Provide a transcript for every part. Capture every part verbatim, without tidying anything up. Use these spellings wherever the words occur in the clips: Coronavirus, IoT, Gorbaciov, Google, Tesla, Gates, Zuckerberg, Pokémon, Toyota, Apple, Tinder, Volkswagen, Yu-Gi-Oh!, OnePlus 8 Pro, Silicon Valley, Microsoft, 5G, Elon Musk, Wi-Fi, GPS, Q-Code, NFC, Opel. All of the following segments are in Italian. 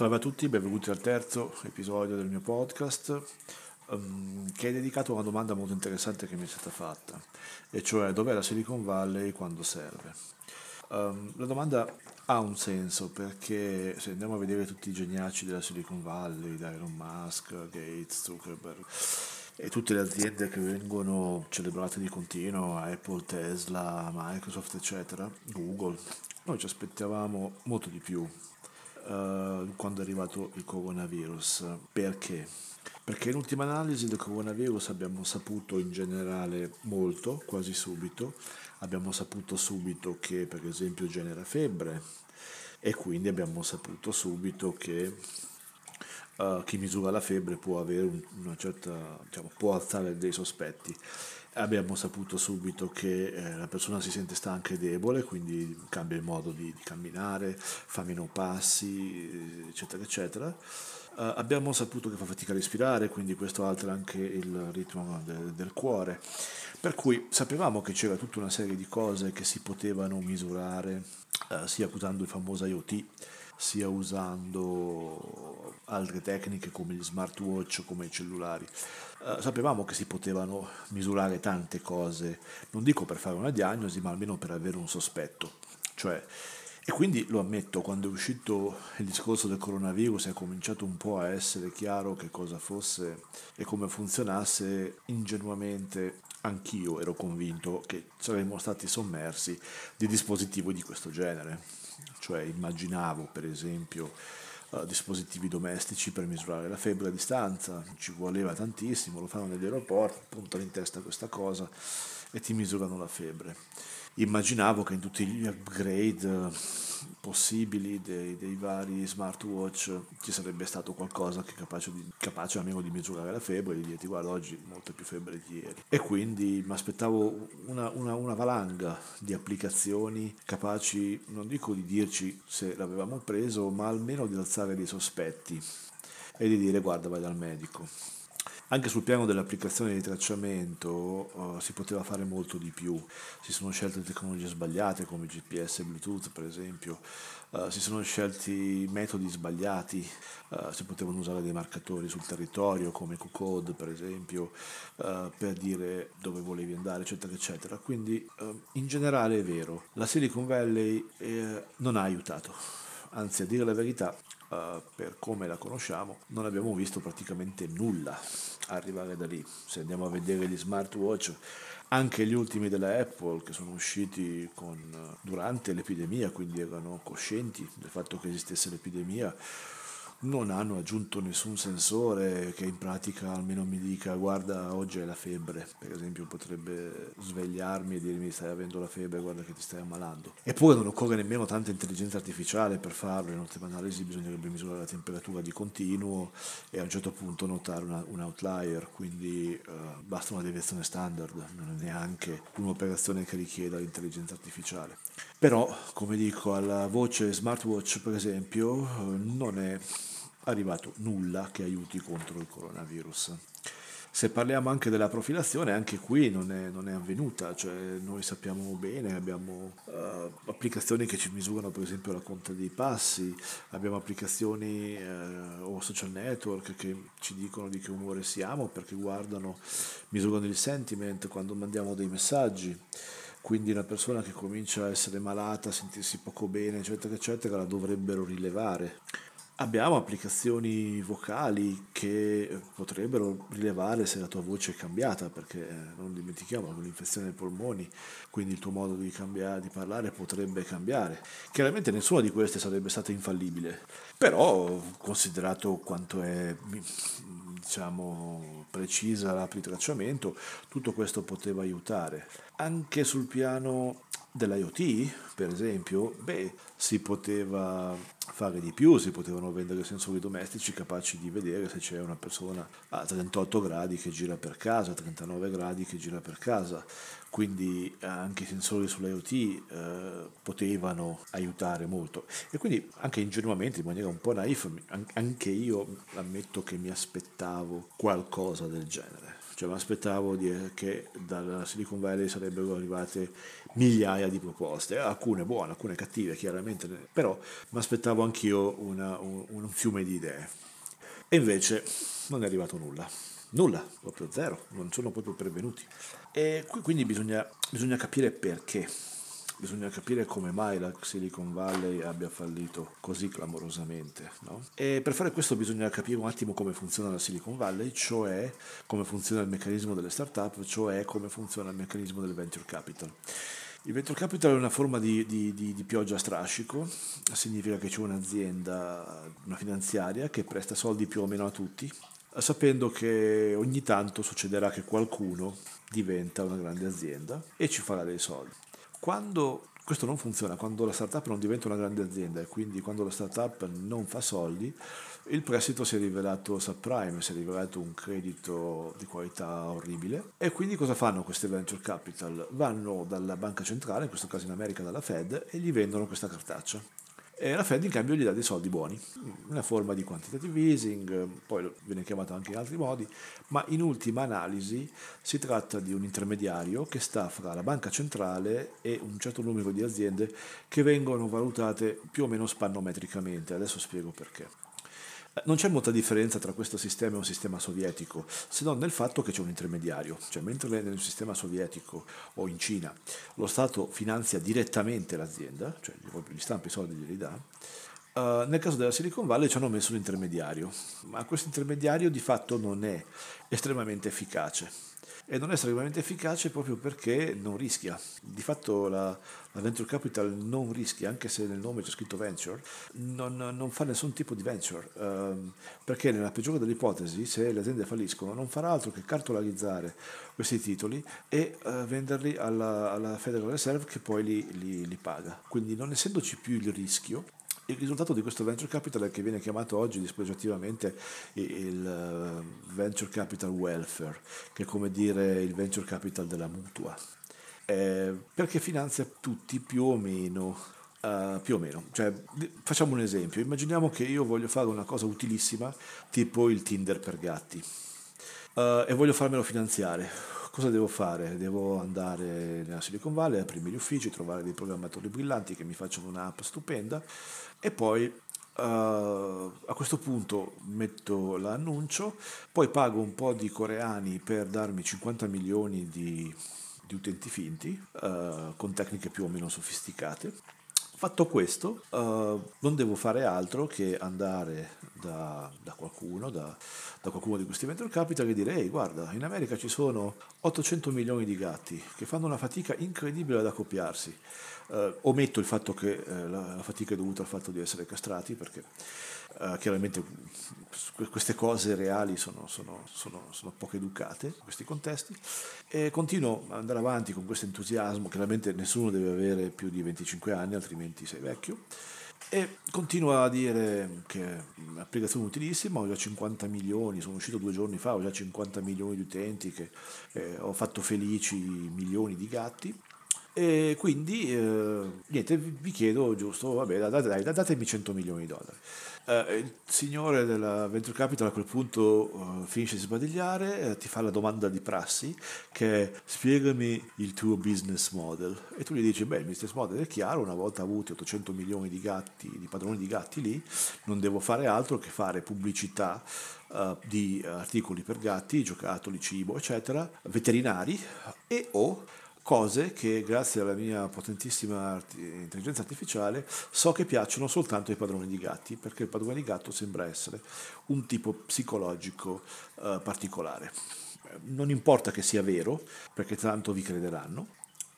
Salve a tutti, benvenuti al terzo episodio del mio podcast um, che è dedicato a una domanda molto interessante che mi è stata fatta, e cioè dov'è la Silicon Valley quando serve? Um, la domanda ha un senso, perché se andiamo a vedere tutti i geniacci della Silicon Valley, da Elon Musk, Gates, Zuckerberg e tutte le aziende che vengono celebrate di continuo, Apple, Tesla, Microsoft eccetera, Google, noi ci aspettavamo molto di più Uh, quando è arrivato il coronavirus. Perché? Perché in ultima analisi del coronavirus abbiamo saputo in generale molto, quasi subito. Abbiamo saputo subito che per esempio genera febbre, e quindi abbiamo saputo subito che uh, chi misura la febbre può avere una certa, diciamo, può alzare dei sospetti. Abbiamo saputo subito che eh, la persona si sente stanca e debole, quindi cambia il modo di, di camminare, fa meno passi, eccetera, eccetera. Uh, abbiamo saputo che fa fatica a respirare, quindi questo altera anche il ritmo de- del cuore. Per cui sapevamo che c'era tutta una serie di cose che si potevano misurare, uh, sia usando il famoso I O T, sia usando altre tecniche come gli smartwatch, come i cellulari. Uh, sapevamo che si potevano misurare tante cose, non dico per fare una diagnosi, ma almeno per avere un sospetto. Cioè, e quindi lo ammetto, quando è uscito il discorso del coronavirus è cominciato un po' a essere chiaro che cosa fosse e come funzionasse. Ingenuamente anch'io ero convinto che saremmo stati sommersi di dispositivi di questo genere. Cioè immaginavo per esempio Uh, dispositivi domestici per misurare la febbre a distanza, ci voleva tantissimo, lo fanno negli aeroporti, puntano in testa questa cosa e ti misurano la febbre. Immaginavo che in tutti gli upgrade uh, possibili dei, dei vari smartwatch ci sarebbe stato qualcosa che capace, di, capace almeno di misurare la febbre e di dirti guarda oggi molta più febbre di ieri. E quindi mi aspettavo una, una, una valanga di applicazioni capaci, non dico di dirci se l'avevamo preso, ma almeno di alzare dei sospetti e di dire guarda vai dal medico. Anche sul piano dell'applicazione di tracciamento uh, si poteva fare molto di più. Si sono scelte tecnologie sbagliate come G P S e Bluetooth per esempio, uh, si sono scelti metodi sbagliati, uh, si potevano usare dei marcatori sul territorio come Q-Code per esempio uh, per dire dove volevi andare eccetera eccetera. Quindi uh, in generale è vero, la Silicon Valley eh, non ha aiutato, anzi a dire la verità Uh, per come la conosciamo non abbiamo visto praticamente nulla arrivare da lì. Se andiamo a vedere gli smartwatch, anche gli ultimi della Apple che sono usciti con, uh, durante l'epidemia, quindi erano coscienti del fatto che esistesse l'epidemia, non hanno aggiunto nessun sensore che in pratica almeno mi dica guarda oggi è la febbre, per esempio potrebbe svegliarmi e dirmi stai avendo la febbre, guarda che ti stai ammalando. Eppure non occorre nemmeno tanta intelligenza artificiale per farlo. In ultima analisi bisognerebbe misurare la temperatura di continuo e a un certo punto notare una, un outlier, quindi eh, basta una deviazione standard, non è neanche un'operazione che richieda l'intelligenza artificiale. Però come dico, alla voce smartwatch per esempio eh, non è arrivato nulla che aiuti contro il coronavirus. Se parliamo anche della profilazione, anche qui non è, non è avvenuta, cioè noi sappiamo bene, abbiamo uh, applicazioni che ci misurano per esempio la conta dei passi, abbiamo applicazioni uh, o social network che ci dicono di che umore siamo perché guardano, misurano il sentiment quando mandiamo dei messaggi. Quindi una persona che comincia a essere malata, a sentirsi poco bene eccetera eccetera, la dovrebbero rilevare. Abbiamo applicazioni vocali che potrebbero rilevare se la tua voce è cambiata, perché non dimentichiamo che l'infezione dei polmoni, quindi il tuo modo di, cambiare, di parlare potrebbe cambiare. Chiaramente nessuna di queste sarebbe stata infallibile, però considerato quanto è, diciamo, precisa l'app di tracciamento, tutto questo poteva aiutare. Anche sul piano dell'IoT, per esempio, beh, si poteva fare di più, si potevano vendere sensori domestici capaci di vedere se c'è una persona a trentotto gradi che gira per casa, a trentanove gradi che gira per casa, quindi anche i sensori sull'IoT eh, potevano aiutare molto. E quindi anche ingenuamente, in maniera un po' naif, anche io ammetto che mi aspettavo qualcosa del genere. cioè mi aspettavo di, che dalla Silicon Valley sarebbero arrivate migliaia di proposte, alcune buone, alcune cattive chiaramente, però mi aspettavo anch'io una, un, un fiume di idee, e invece non è arrivato nulla, nulla, proprio zero, non sono proprio pervenuti, e quindi bisogna, bisogna capire perché. Bisogna capire come mai la Silicon Valley abbia fallito così clamorosamente, no? E per fare questo bisogna capire un attimo come funziona la Silicon Valley, cioè come funziona il meccanismo delle startup, cioè come funziona il meccanismo del venture capital. Il venture capital è una forma di, di, di, di pioggia a strascico, significa che c'è un'azienda, una finanziaria che presta soldi più o meno a tutti, sapendo che ogni tanto succederà che qualcuno diventa una grande azienda e ci farà dei soldi. Quando questo non funziona, quando la startup non diventa una grande azienda e quindi quando la startup non fa soldi, il prestito si è rivelato subprime, si è rivelato un credito di qualità orribile, e quindi cosa fanno queste venture capital? Vanno dalla banca centrale, in questo caso in America dalla Fed, e gli vendono questa cartaccia. E la Fed in cambio gli dà dei soldi buoni, una forma di quantitative easing, poi viene chiamata anche in altri modi, ma in ultima analisi si tratta di un intermediario che sta fra la banca centrale e un certo numero di aziende che vengono valutate più o meno spannometricamente, adesso spiego perché. Non c'è molta differenza tra questo sistema e un sistema sovietico, se non nel fatto che c'è un intermediario, cioè mentre nel sistema sovietico o in Cina lo Stato finanzia direttamente l'azienda, cioè gli stampa i soldi, glieli dà, uh, nel caso della Silicon Valley ci hanno messo un intermediario, ma questo intermediario di fatto non è estremamente efficace. E non è estremamente efficace proprio perché non rischia. Di fatto la, la venture capital non rischia, anche se nel nome c'è scritto venture, non, non fa nessun tipo di venture, ehm, perché nella peggiore delle ipotesi, se le aziende falliscono, non farà altro che cartolarizzare questi titoli e eh, venderli alla, alla Federal Reserve, che poi li, li, li paga. Quindi non essendoci più il rischio, il risultato di questo venture capital è che viene chiamato oggi dispregiativamente il venture capital welfare, che è come dire il venture capital della mutua, eh, perché finanzia tutti più o meno, uh, più o meno. Cioè, facciamo un esempio, immaginiamo che io voglio fare una cosa utilissima tipo il Tinder per gatti uh, e voglio farmelo finanziare. Cosa devo fare? Devo andare nella Silicon Valley, aprirmi gli uffici, trovare dei programmatori brillanti che mi facciano un'app stupenda, e poi uh, a questo punto metto l'annuncio, poi pago un po' di coreani per darmi cinquanta milioni di, di utenti finti uh, con tecniche più o meno sofisticate. Fatto questo, uh, non devo fare altro che andare da, da qualcuno, da, da qualcuno di questi venture capital e dire: ehi, guarda, in America ci sono ottocento milioni di gatti che fanno una fatica incredibile ad accoppiarsi. Uh, ometto il fatto che uh, la, la fatica è dovuta al fatto di essere castrati, perché uh, chiaramente queste cose reali sono, sono, sono, sono poco educate in questi contesti, e continuo ad andare avanti con questo entusiasmo. Chiaramente nessuno deve avere più di venticinque anni, altrimenti sei vecchio, e continua a dire che è un'applicazione utilissima, ho già cinquanta milioni, sono uscito due giorni fa, ho già cinquanta milioni di utenti, che eh, ho fatto felici milioni di gatti, e quindi eh, niente, vi chiedo, giusto, vabbè, date, dai, datemi cento milioni di dollari. Eh, il signore della venture capital a quel punto eh, finisce di sbadigliare, eh, ti fa la domanda di prassi che è: spiegami il tuo business model, e tu gli dici: beh, il business model è chiaro, una volta avuti ottocento milioni di gatti, di padroni di gatti lì, non devo fare altro che fare pubblicità Uh, di articoli per gatti, giocattoli, cibo, eccetera, veterinari e o cose che grazie alla mia potentissima art- intelligenza artificiale so che piacciono soltanto ai padroni di gatti, perché il padrone di gatto sembra essere un tipo psicologico uh, particolare. Non importa che sia vero, perché tanto vi crederanno,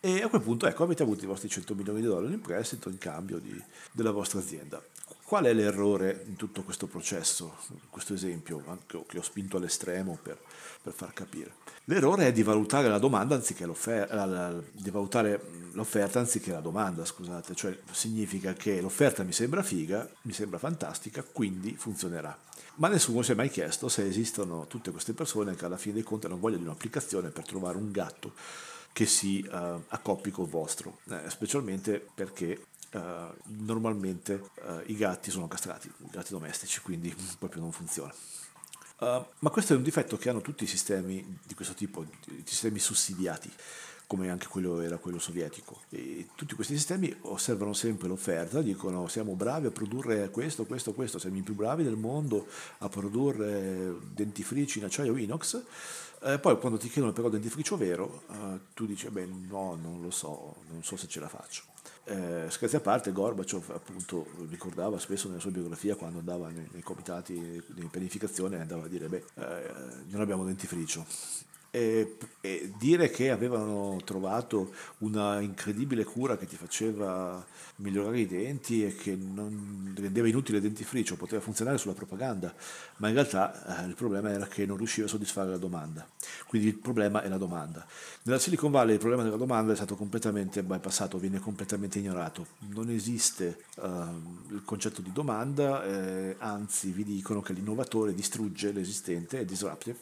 e a quel punto, ecco, avete avuto i vostri cento milioni di dollari in prestito in cambio di, della vostra azienda. Qual è l'errore in tutto questo processo, questo esempio che ho spinto all'estremo per, per far capire? L'errore è di valutare la domanda anziché l'offerta, di valutare l'offerta anziché la domanda, scusate, cioè significa che l'offerta mi sembra figa, mi sembra fantastica, quindi funzionerà. Ma nessuno si è mai chiesto se esistono tutte queste persone che alla fine dei conti hanno voglia di un'applicazione per trovare un gatto che si uh, accoppi col vostro, eh, specialmente perché Uh, normalmente uh, i gatti sono castrati, i gatti domestici, quindi proprio non funziona. Uh, ma questo è un difetto che hanno tutti i sistemi di questo tipo, i sistemi sussidiati, come anche quello era quello sovietico. E tutti questi sistemi osservano sempre l'offerta, dicono siamo bravi a produrre questo, questo, questo, siamo i più bravi del mondo a produrre dentifrici in acciaio inox. Eh, poi quando ti chiedono però il dentifricio vero, eh, tu dici beh no, non lo so, non so se ce la faccio. Eh, scherzi a parte, Gorbaciov appunto ricordava spesso nella sua biografia, quando andava nei, nei comitati di pianificazione, andava a dire beh eh, non abbiamo dentifricio, e, e dire che avevano trovato una incredibile cura che ti faceva migliorare i denti e che non rendeva inutile il dentifricio poteva funzionare sulla propaganda, ma in realtà eh, il problema era che non riusciva a soddisfare la domanda. Quindi il problema è la domanda. Nella Silicon Valley il problema della domanda è stato completamente bypassato, viene completamente ignorato. Non esiste uh, il concetto di domanda, eh, anzi vi dicono che l'innovatore distrugge l'esistente, è disruptive,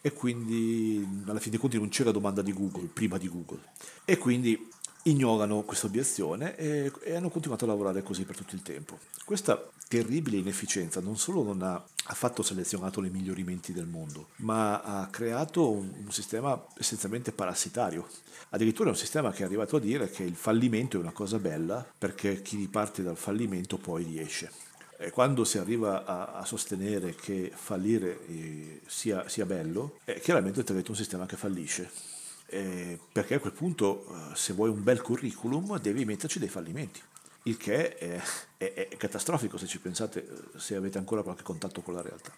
e quindi alla fine dei conti non c'era domanda di Google, prima di Google. E quindi ignorano questa obiezione e, e hanno continuato a lavorare così per tutto il tempo. Questa terribile inefficienza non solo non ha affatto selezionato le migliori menti del mondo, ma ha creato un, un sistema essenzialmente parassitario. Addirittura è un sistema che è arrivato a dire che il fallimento è una cosa bella, perché chi riparte dal fallimento poi riesce. E quando si arriva a, a sostenere che fallire eh, sia, sia bello, eh, chiaramente avete un sistema che fallisce. Eh, perché a quel punto eh, se vuoi un bel curriculum devi metterci dei fallimenti, il che è, è, è catastrofico se ci pensate, se avete ancora qualche contatto con la realtà.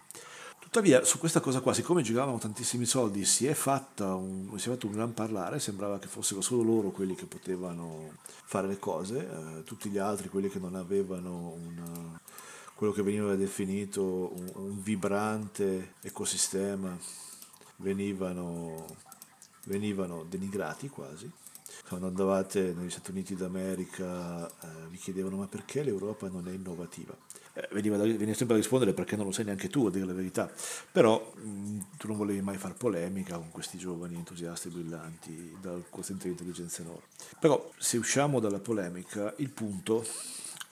Tuttavia su questa cosa qua, siccome giravano tantissimi soldi, si è fatta un, si è fatto un gran parlare, sembrava che fossero solo loro quelli che potevano fare le cose, eh, tutti gli altri, quelli che non avevano una, quello che veniva definito un, un vibrante ecosistema, venivano... venivano denigrati quasi. Quando andavate negli Stati Uniti d'America eh, vi chiedevano ma perché l'Europa non è innovativa, eh, veniva, da, veniva sempre a rispondere perché non lo sai neanche tu, a dire la verità, però mh, tu non volevi mai far polemica con questi giovani entusiasti brillanti dal quoziente di intelligenza enorme. Però se usciamo dalla polemica, il punto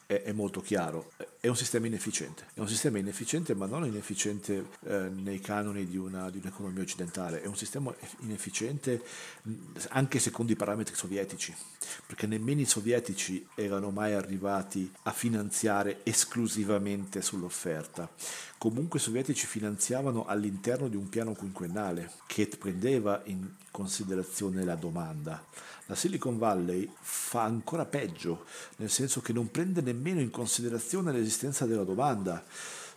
è, è molto chiaro, è un sistema inefficiente, è un sistema inefficiente ma non inefficiente eh, nei canoni di, una, di un'economia occidentale, è un sistema inefficiente anche secondo i parametri sovietici, perché nemmeno i sovietici erano mai arrivati a finanziare esclusivamente sull'offerta. Comunque i sovietici finanziavano all'interno di un piano quinquennale che prendeva in considerazione la domanda. La Silicon Valley fa ancora peggio, nel senso che non prende nemmeno in considerazione l'esistenza della domanda.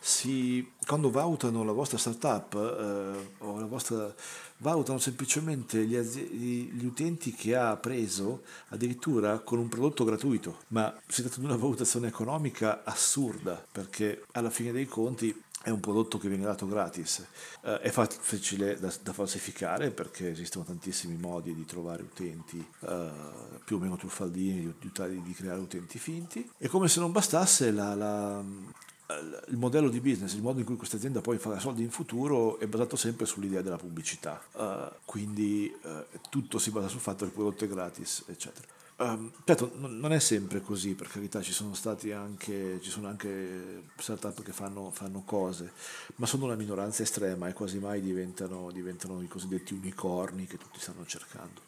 Si, quando valutano la vostra startup eh, o la vostra, valutano semplicemente gli, azi- gli utenti che ha preso, addirittura con un prodotto gratuito, ma si tratta di una valutazione economica assurda, perché alla fine dei conti è un prodotto che viene dato gratis, eh, è facile da, da falsificare, perché esistono tantissimi modi di trovare utenti eh, più o meno truffaldini, di, di, di creare utenti finti. E come se non bastasse la, la, la, il modello di business, il modo in cui questa azienda poi farà soldi in futuro è basato sempre sull'idea della pubblicità, eh, quindi eh, tutto si basa sul fatto che il prodotto è gratis, eccetera. Um, certo, non è sempre così, per carità, ci sono stati anche ci sono anche startup che fanno, fanno cose, ma sono una minoranza estrema e quasi mai diventano, diventano i cosiddetti unicorni che tutti stanno cercando.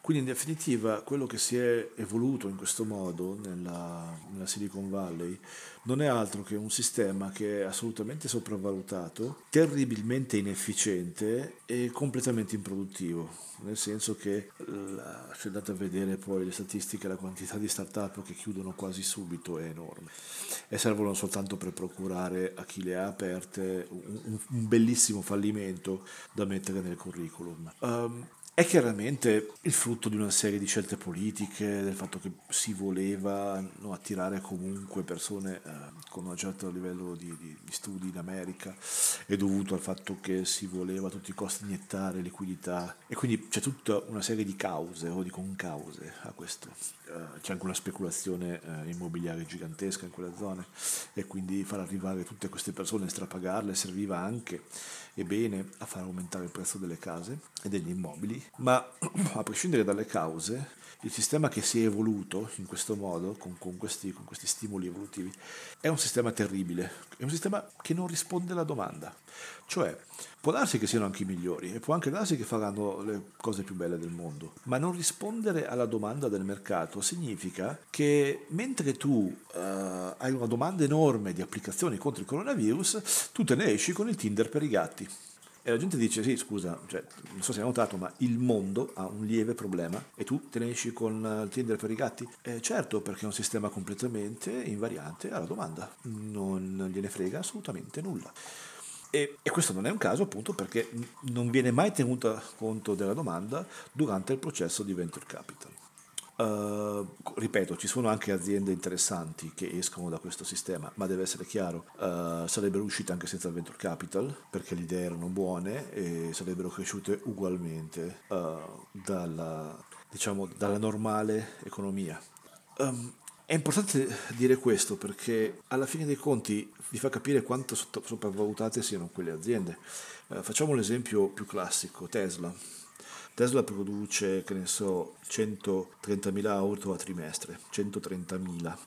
Quindi in definitiva quello che si è evoluto in questo modo nella, nella Silicon Valley non è altro che un sistema che è assolutamente sopravvalutato, terribilmente inefficiente e completamente improduttivo, nel senso che la, se andate a vedere poi le statistiche, la quantità di startup che chiudono quasi subito è enorme e servono soltanto per procurare a chi le ha aperte un, un bellissimo fallimento da mettere nel curriculum. Um, È chiaramente il frutto di una serie di scelte politiche, del fatto che si voleva no, attirare comunque persone eh, con un certo livello di, di, di studi in America, è dovuto al fatto che si voleva a tutti i costi iniettare liquidità, e quindi c'è tutta una serie di cause o di concause a questo. Eh, c'è anche una speculazione eh, immobiliare gigantesca in quella zona, e quindi far arrivare tutte queste persone e strapagarle serviva anche e bene a far aumentare il prezzo delle case e degli immobili, ma a prescindere dalle cause, il sistema che si è evoluto in questo modo, con, con, questi, con questi stimoli evolutivi, è un sistema terribile, è un sistema che non risponde alla domanda. Cioè, può darsi che siano anche i migliori e può anche darsi che faranno le cose più belle del mondo, ma non rispondere alla domanda del mercato significa che mentre tu uh, hai una domanda enorme di applicazioni contro il coronavirus, tu te ne esci con il Tinder per i gatti. E la gente dice, sì scusa, cioè, non so se hai notato, ma il mondo ha un lieve problema e tu te ne esci con il Tinder per i gatti? Eh, certo, perché è un sistema completamente invariante alla domanda, non gliene frega assolutamente nulla. E, e questo non è un caso appunto perché non viene mai tenuta conto della domanda durante il processo di venture capital. Uh, ripeto, ci sono anche aziende interessanti che escono da questo sistema, ma deve essere chiaro, uh, sarebbero uscite anche senza il venture capital perché le idee erano buone e sarebbero cresciute ugualmente uh, dalla, diciamo, dalla normale economia. Um, È importante dire questo perché alla fine dei conti vi fa capire quanto sopravvalutate siano quelle aziende. Eh, facciamo l'esempio più classico, Tesla. Tesla produce, che ne so, centotrentamila auto a trimestre, centotrentamila.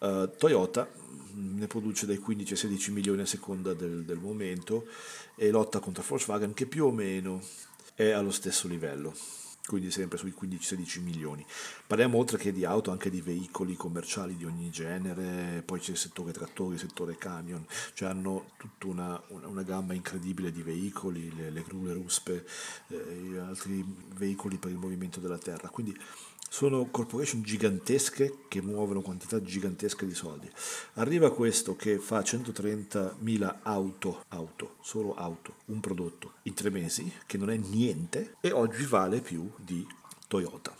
Uh, Toyota ne produce dai quindici ai sedici milioni a seconda del, del momento e lotta contro Volkswagen che più o meno è allo stesso livello. Quindi sempre sui quindici sedici milioni. Parliamo oltre che di auto anche di veicoli commerciali di ogni genere, poi c'è il settore trattori, il settore camion, cioè hanno tutta una, una, una gamma incredibile di veicoli, le, le gru, le ruspe, eh, altri veicoli per il movimento della terra, quindi sono corporation gigantesche che muovono quantità gigantesche di soldi. Arriva questo che fa centotrentamila auto, auto, solo auto, un prodotto, in tre mesi, che non è niente, e oggi vale più di Toyota.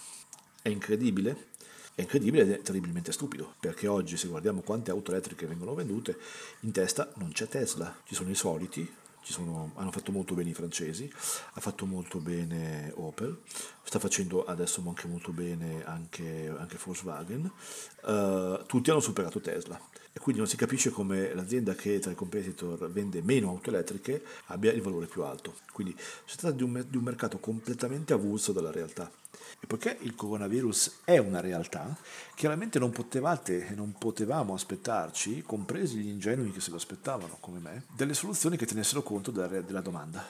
È incredibile? È incredibile ed è terribilmente stupido, perché oggi se guardiamo quante auto elettriche vengono vendute, in testa non c'è Tesla, ci sono i soliti. Ci sono, hanno fatto molto bene i francesi, ha fatto molto bene Opel, sta facendo adesso anche molto bene anche, anche Volkswagen, uh, tutti hanno superato Tesla e quindi non si capisce come l'azienda che tra i competitor vende meno auto elettriche abbia il valore più alto, quindi si tratta di un, di un mercato completamente avulso dalla realtà. E poiché il coronavirus è una realtà, chiaramente non potevate e non potevamo aspettarci, compresi gli ingenui che se lo aspettavano come me, delle soluzioni che tenessero conto della, della domanda.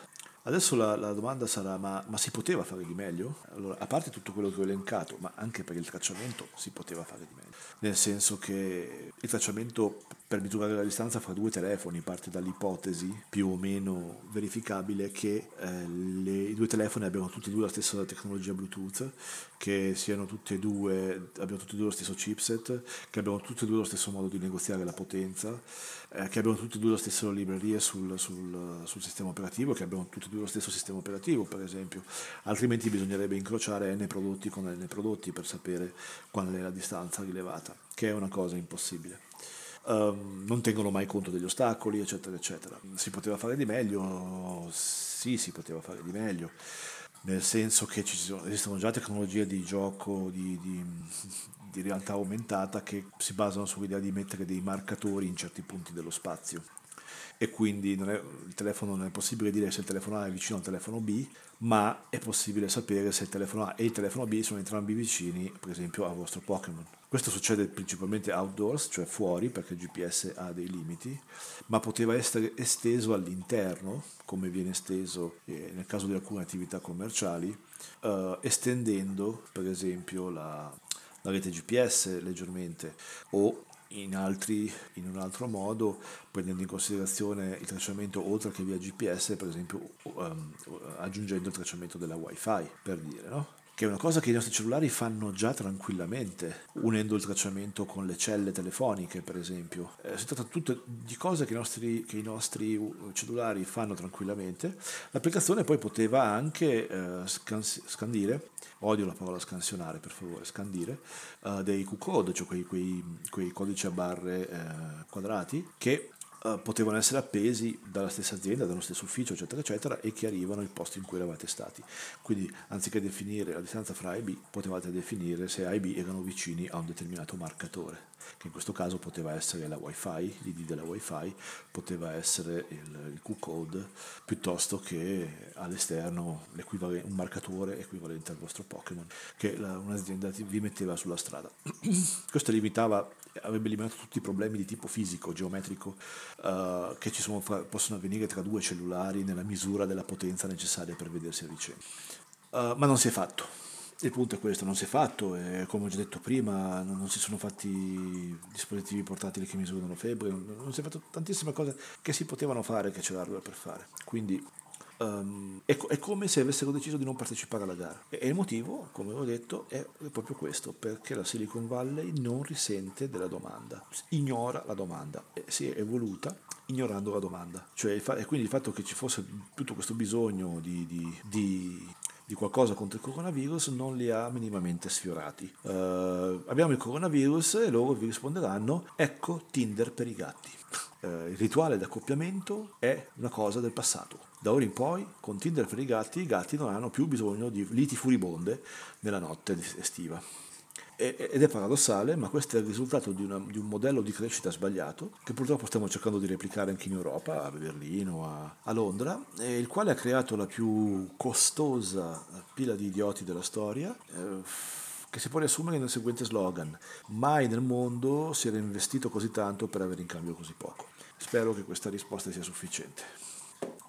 Adesso la, la domanda sarà, ma, ma si poteva fare di meglio? Allora, a parte tutto quello che ho elencato, ma anche per il tracciamento si poteva fare di meglio. Nel senso che il tracciamento per misurare la distanza fra due telefoni parte dall'ipotesi più o meno verificabile che eh, le, i due telefoni abbiano tutti e due la stessa tecnologia Bluetooth, che siano tutti e due, abbiano tutti e due lo stesso chipset, che abbiano tutti e due lo stesso modo di negoziare la potenza, eh, che abbiano tutti e due la stessa libreria sul, sul, sul sistema operativo, che abbiano tutti lo stesso sistema operativo per esempio, altrimenti bisognerebbe incrociare N prodotti con N prodotti per sapere qual è la distanza rilevata, che è una cosa impossibile. Um, non tengono mai conto degli ostacoli eccetera eccetera. Si poteva fare di meglio? Sì, si poteva fare di meglio, nel senso che ci sono, esistono già tecnologie di gioco di, di, di realtà aumentata che si basano sull'idea di mettere dei marcatori in certi punti dello spazio e quindi non è, il telefono non è possibile dire se il telefono A è vicino al telefono B, ma è possibile sapere se il telefono A e il telefono B sono entrambi vicini per esempio al vostro Pokémon. Questo succede principalmente outdoors, cioè fuori, perché il G P S ha dei limiti, ma poteva essere esteso all'interno, come viene esteso nel caso di alcune attività commerciali, eh, estendendo per esempio la, la rete G P S leggermente, o in altri, in un altro modo, prendendo in considerazione il tracciamento oltre che via G P S, per esempio um, aggiungendo il tracciamento della Wi-Fi, per dire, no? Che è una cosa che i nostri cellulari fanno già tranquillamente, unendo il tracciamento con le celle telefoniche, per esempio. Eh, si tratta tutto di cose che i nostri, che i nostri cellulari fanno tranquillamente. L'applicazione poi poteva anche eh, scans- scandire, odio la parola scansionare, per favore, scandire, eh, dei Q-Code, cioè quei, quei, quei codici a barre eh, quadrati, che eh, potevano essere appesi dalla stessa azienda, dallo stesso ufficio, eccetera, eccetera, e che arrivano ai posti in cui eravate stati. Quindi, anziché definire la distanza fra A e B, potevate definire se A e B erano vicini a un determinato marcatore, che in questo caso poteva essere la Wi-Fi, l'I D della Wi-Fi, poteva essere il, il Q-Code, piuttosto che all'esterno un marcatore equivalente al vostro Pokémon che la, un'azienda vi metteva sulla strada. Questo limitava, avrebbe eliminato tutti i problemi di tipo fisico, geometrico, uh, che ci sono, possono avvenire tra due cellulari nella misura della potenza necessaria per vedersi a vicenda. Uh, ma non si è fatto. Il punto è questo, non si è fatto, e come ho già detto prima non si sono fatti dispositivi portatili che misurano la febbre, non si è fatto tantissime cose che si potevano fare, che c'era l'hardware per fare. Quindi um, è, è come se avessero deciso di non partecipare alla gara, e, e il motivo, come ho detto, è proprio questo, perché la Silicon Valley non risente della domanda, ignora la domanda, e si è evoluta ignorando la domanda, cioè, e quindi il fatto che ci fosse tutto questo bisogno di, di, di di qualcosa contro il coronavirus non li ha minimamente sfiorati. Uh, abbiamo il coronavirus e loro vi risponderanno: ecco Tinder per i gatti. Uh, il rituale d'accoppiamento è una cosa del passato. Da ora in poi, con Tinder per i gatti, i gatti non hanno più bisogno di liti furibonde nella notte estiva. Ed è paradossale, ma questo è il risultato di, una, di un modello di crescita sbagliato che purtroppo stiamo cercando di replicare anche in Europa, a Berlino, a, a Londra, e il quale ha creato la più costosa pila di idioti della storia, eh, che si può riassumere nel seguente slogan: mai nel mondo si era investito così tanto per avere in cambio così poco. Spero che questa risposta sia sufficiente.